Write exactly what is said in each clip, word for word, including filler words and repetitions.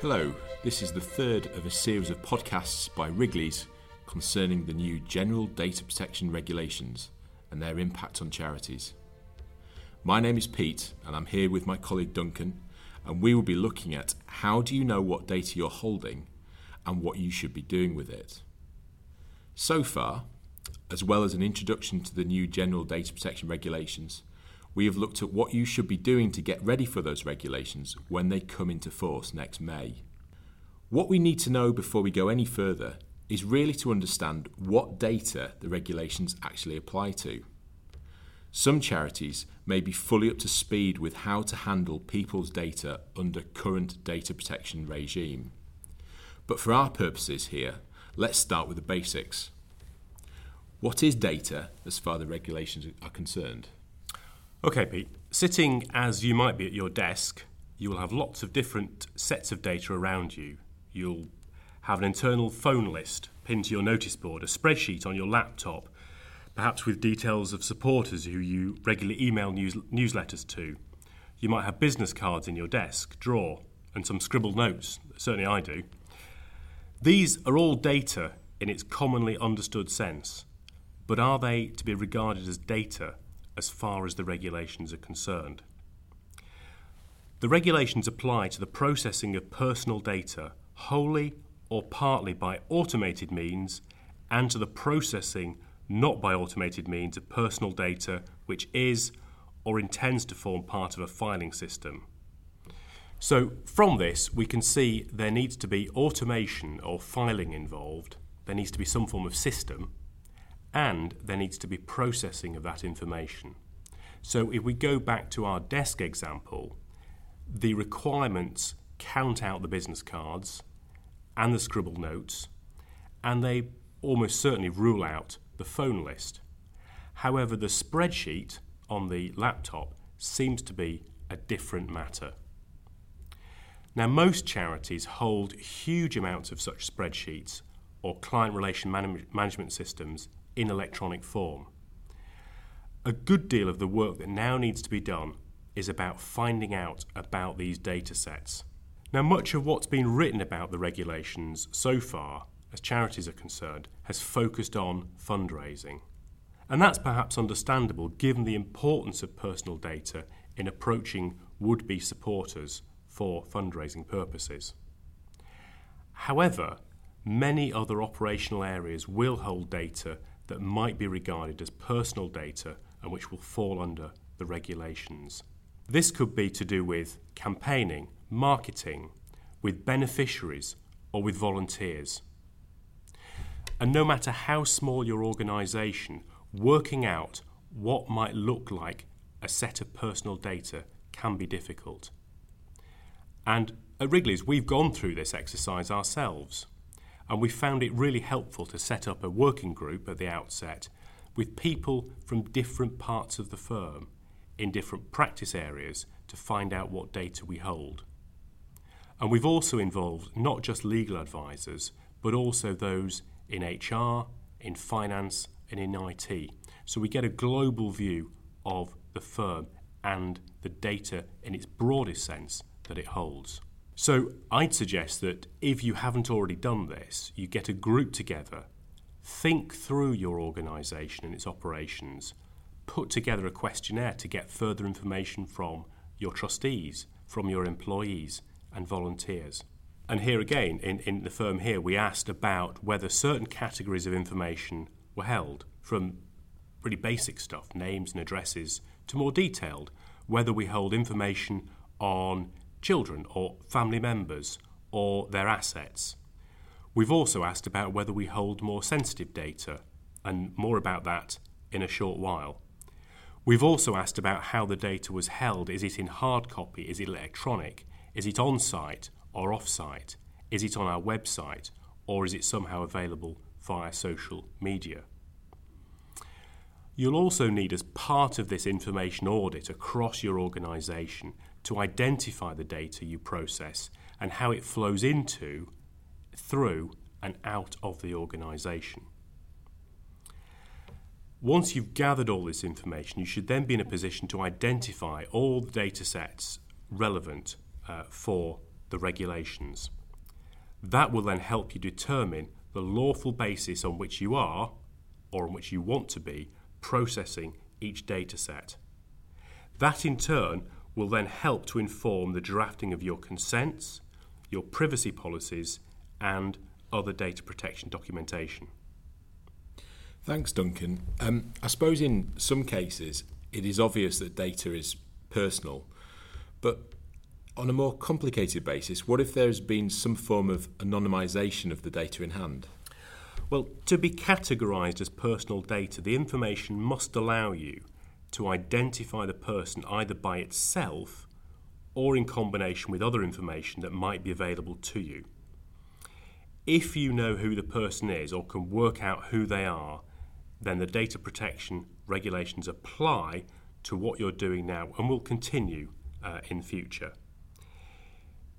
Hello, this is the third of a series of podcasts by Wrigley's concerning the new General Data Protection Regulations and their impact on charities. My name is Pete and I'm here with my colleague Duncan, and we will be looking at how do you know what data you're holding and what you should be doing with it. So far, as well as an introduction to the new General Data Protection Regulations, we have looked at what you should be doing to get ready for those regulations when they come into force next May. What we need to know before we go any further is really to understand what data the regulations actually apply to. Some charities may be fully up to speed with how to handle people's data under current data protection regime. But for our purposes here, let's start with the basics. What is data as far as the regulations are concerned? Okay, Pete. Sitting as you might be at your desk, you will have lots of different sets of data around you. You'll have an internal phone list pinned to your notice board, a spreadsheet on your laptop, perhaps with details of supporters who you regularly email news- newsletters to. You might have business cards in your desk drawer and some scribbled notes, certainly I do. These are all data in its commonly understood sense, but are they to be regarded as data as far as the regulations are concerned? The regulations apply to the processing of personal data wholly or partly by automated means, and to the processing not by automated means of personal data which is or intends to form part of a filing system. So from this we can see there needs to be automation or filing involved, there needs to be some form of system, and there needs to be processing of that information. So if we go back to our desk example, the requirements count out the business cards and the scribbled notes, and they almost certainly rule out the phone list. However, the spreadsheet on the laptop seems to be a different matter. Now, most charities hold huge amounts of such spreadsheets or client relation man- management systems in electronic form. A good deal of the work that now needs to be done is about finding out about these data sets. Now, much of what's been written about the regulations so far, as charities are concerned, has focused on fundraising. And that's perhaps understandable given the importance of personal data in approaching would-be supporters for fundraising purposes. However, many other operational areas will hold data that might be regarded as personal data and which will fall under the regulations. This could be to do with campaigning, marketing, with beneficiaries or with volunteers. And no matter how small your organisation, working out what might look like a set of personal data can be difficult. And at Wrigley's, we've gone through this exercise ourselves, and we found it really helpful to set up a working group at the outset with people from different parts of the firm in different practice areas to find out what data we hold. And we've also involved not just legal advisors, but also those in H R, in finance, and in I T. So we get a global view of the firm and the data in its broadest sense that it holds. So I'd suggest that if you haven't already done this, you get a group together, think through your organisation and its operations, put together a questionnaire to get further information from your trustees, from your employees and volunteers. And here again, in, in the firm here, we asked about whether certain categories of information were held, from really basic stuff, names and addresses, to more detailed, whether we hold information on children or family members or their assets. We've also asked about whether we hold more sensitive data, and more about that in a short while. We've also asked about how the data was held. Is it in hard copy? Is it electronic? Is it on-site or off-site? Is it on our website, or is it somehow available via social media? You'll also need, as part of this information audit across your organisation, to identify the data you process and how it flows into, through and out of the organisation. Once you've gathered all this information, you should then be in a position to identify all the data sets relevant uh, for the regulations. That will then help you determine the lawful basis on which you are, or on which you want to be, processing each data set. That in turn will then help to inform the drafting of your consents, your privacy policies, and other data protection documentation. Thanks, Duncan. Um, I suppose in some cases it is obvious that data is personal, but on a more complicated basis, what if there has been some form of anonymisation of the data in hand? Well, to be categorised as personal data, the information must allow you to identify the person either by itself or in combination with other information that might be available to you. If you know who the person is or can work out who they are, then the data protection regulations apply to what you're doing now and will continue uh, in future.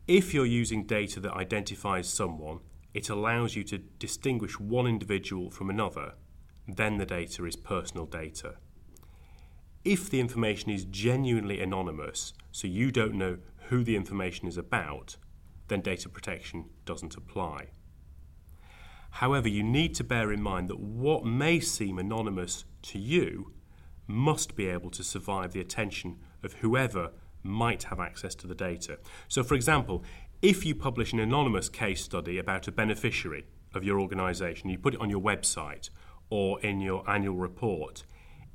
If you're using data that identifies someone, it allows you to distinguish one individual from another, then the data is personal data. If the information is genuinely anonymous, so you don't know who the information is about, then data protection doesn't apply. However, you need to bear in mind that what may seem anonymous to you must be able to survive the attention of whoever might have access to the data. So, for example, if you publish an anonymous case study about a beneficiary of your organisation, you put it on your website or in your annual report,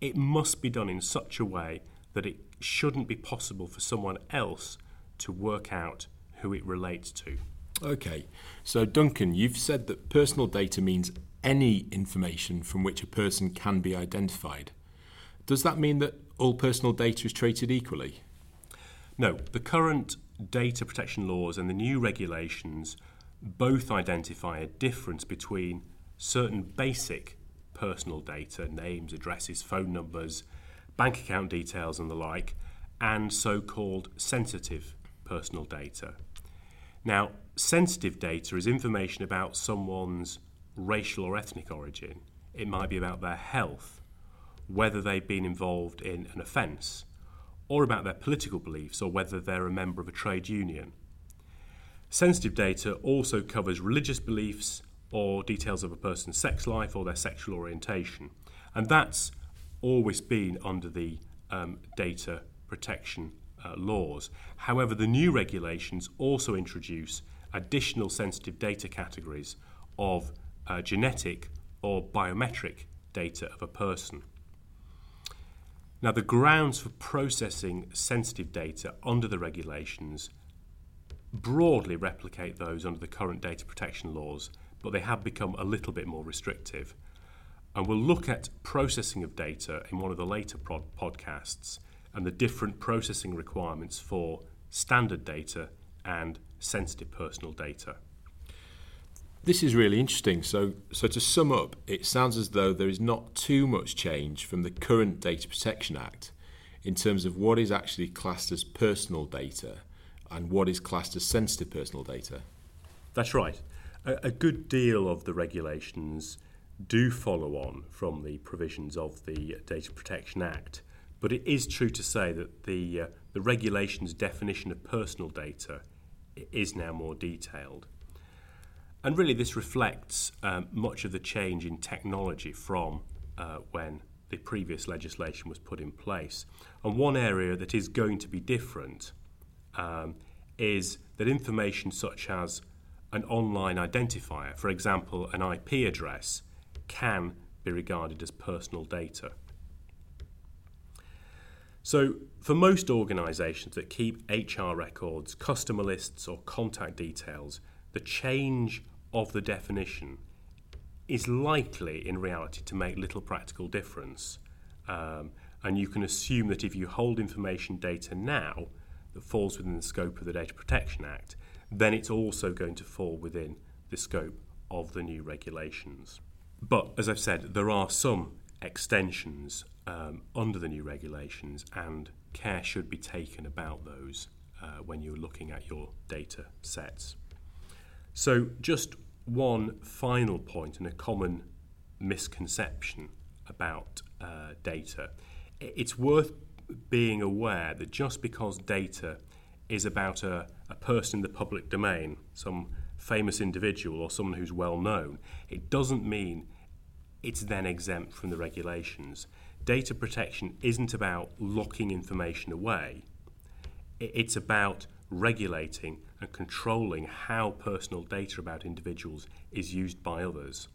it must be done in such a way that it shouldn't be possible for someone else to work out who it relates to. Okay, so Duncan, you've said that personal data means any information from which a person can be identified. Does that mean that all personal data is treated equally? No, the current data protection laws and the new regulations both identify a difference between certain basic personal data, names, addresses, phone numbers, bank account details and the like, and so-called sensitive personal data. Now, sensitive data is information about someone's racial or ethnic origin. It might be about their health, whether they've been involved in an offence, or about their political beliefs or whether they're a member of a trade union. Sensitive data also covers religious beliefs or details of a person's sex life or their sexual orientation. And that's always been under the um, data protection uh, laws. However, the new regulations also introduce additional sensitive data categories of uh, genetic or biometric data of a person. Now, the grounds for processing sensitive data under the regulations broadly replicate those under the current data protection laws, but they have become a little bit more restrictive. And we'll look at processing of data in one of the later pod- podcasts and the different processing requirements for standard data and sensitive personal data. This is really interesting. So, so to sum up, it sounds as though there is not too much change from the current Data Protection Act in terms of what is actually classed as personal data and what is classed as sensitive personal data. That's right. A, a good deal of the regulations do follow on from the provisions of the Data Protection Act, but it is true to say that the, uh, the regulations definition of personal data is now more detailed. And really this reflects um, much of the change in technology from uh, when the previous legislation was put in place. And one area that is going to be different um, is that information such as an online identifier, for example, an I P address, can be regarded as personal data. So for most organisations that keep H R records, customer lists or contact details, the change of the definition is likely in reality to make little practical difference, um, and you can assume that if you hold information data now that falls within the scope of the Data Protection Act, then it's also going to fall within the scope of the new regulations. But as I've said, there are some extensions um, under the new regulations, and care should be taken about those uh, when you're looking at your data sets. So just one final point and a common misconception about uh, data. It's worth being aware that just because data is about a, a person in the public domain, some famous individual or someone who's well known, it doesn't mean it's then exempt from the regulations. Data protection isn't about locking information away. It's about regulating and controlling how personal data about individuals is used by others.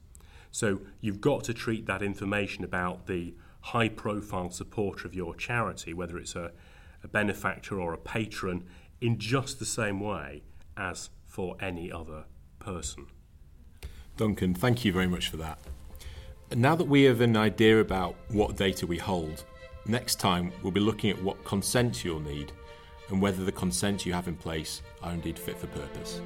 So you've got to treat that information about the high-profile supporter of your charity, whether it's a, a benefactor or a patron, in just the same way as for any other person. Duncan, thank you very much for that. Now that we have an idea about what data we hold, next time we'll be looking at what consent you'll need and whether the consents you have in place are indeed fit for purpose.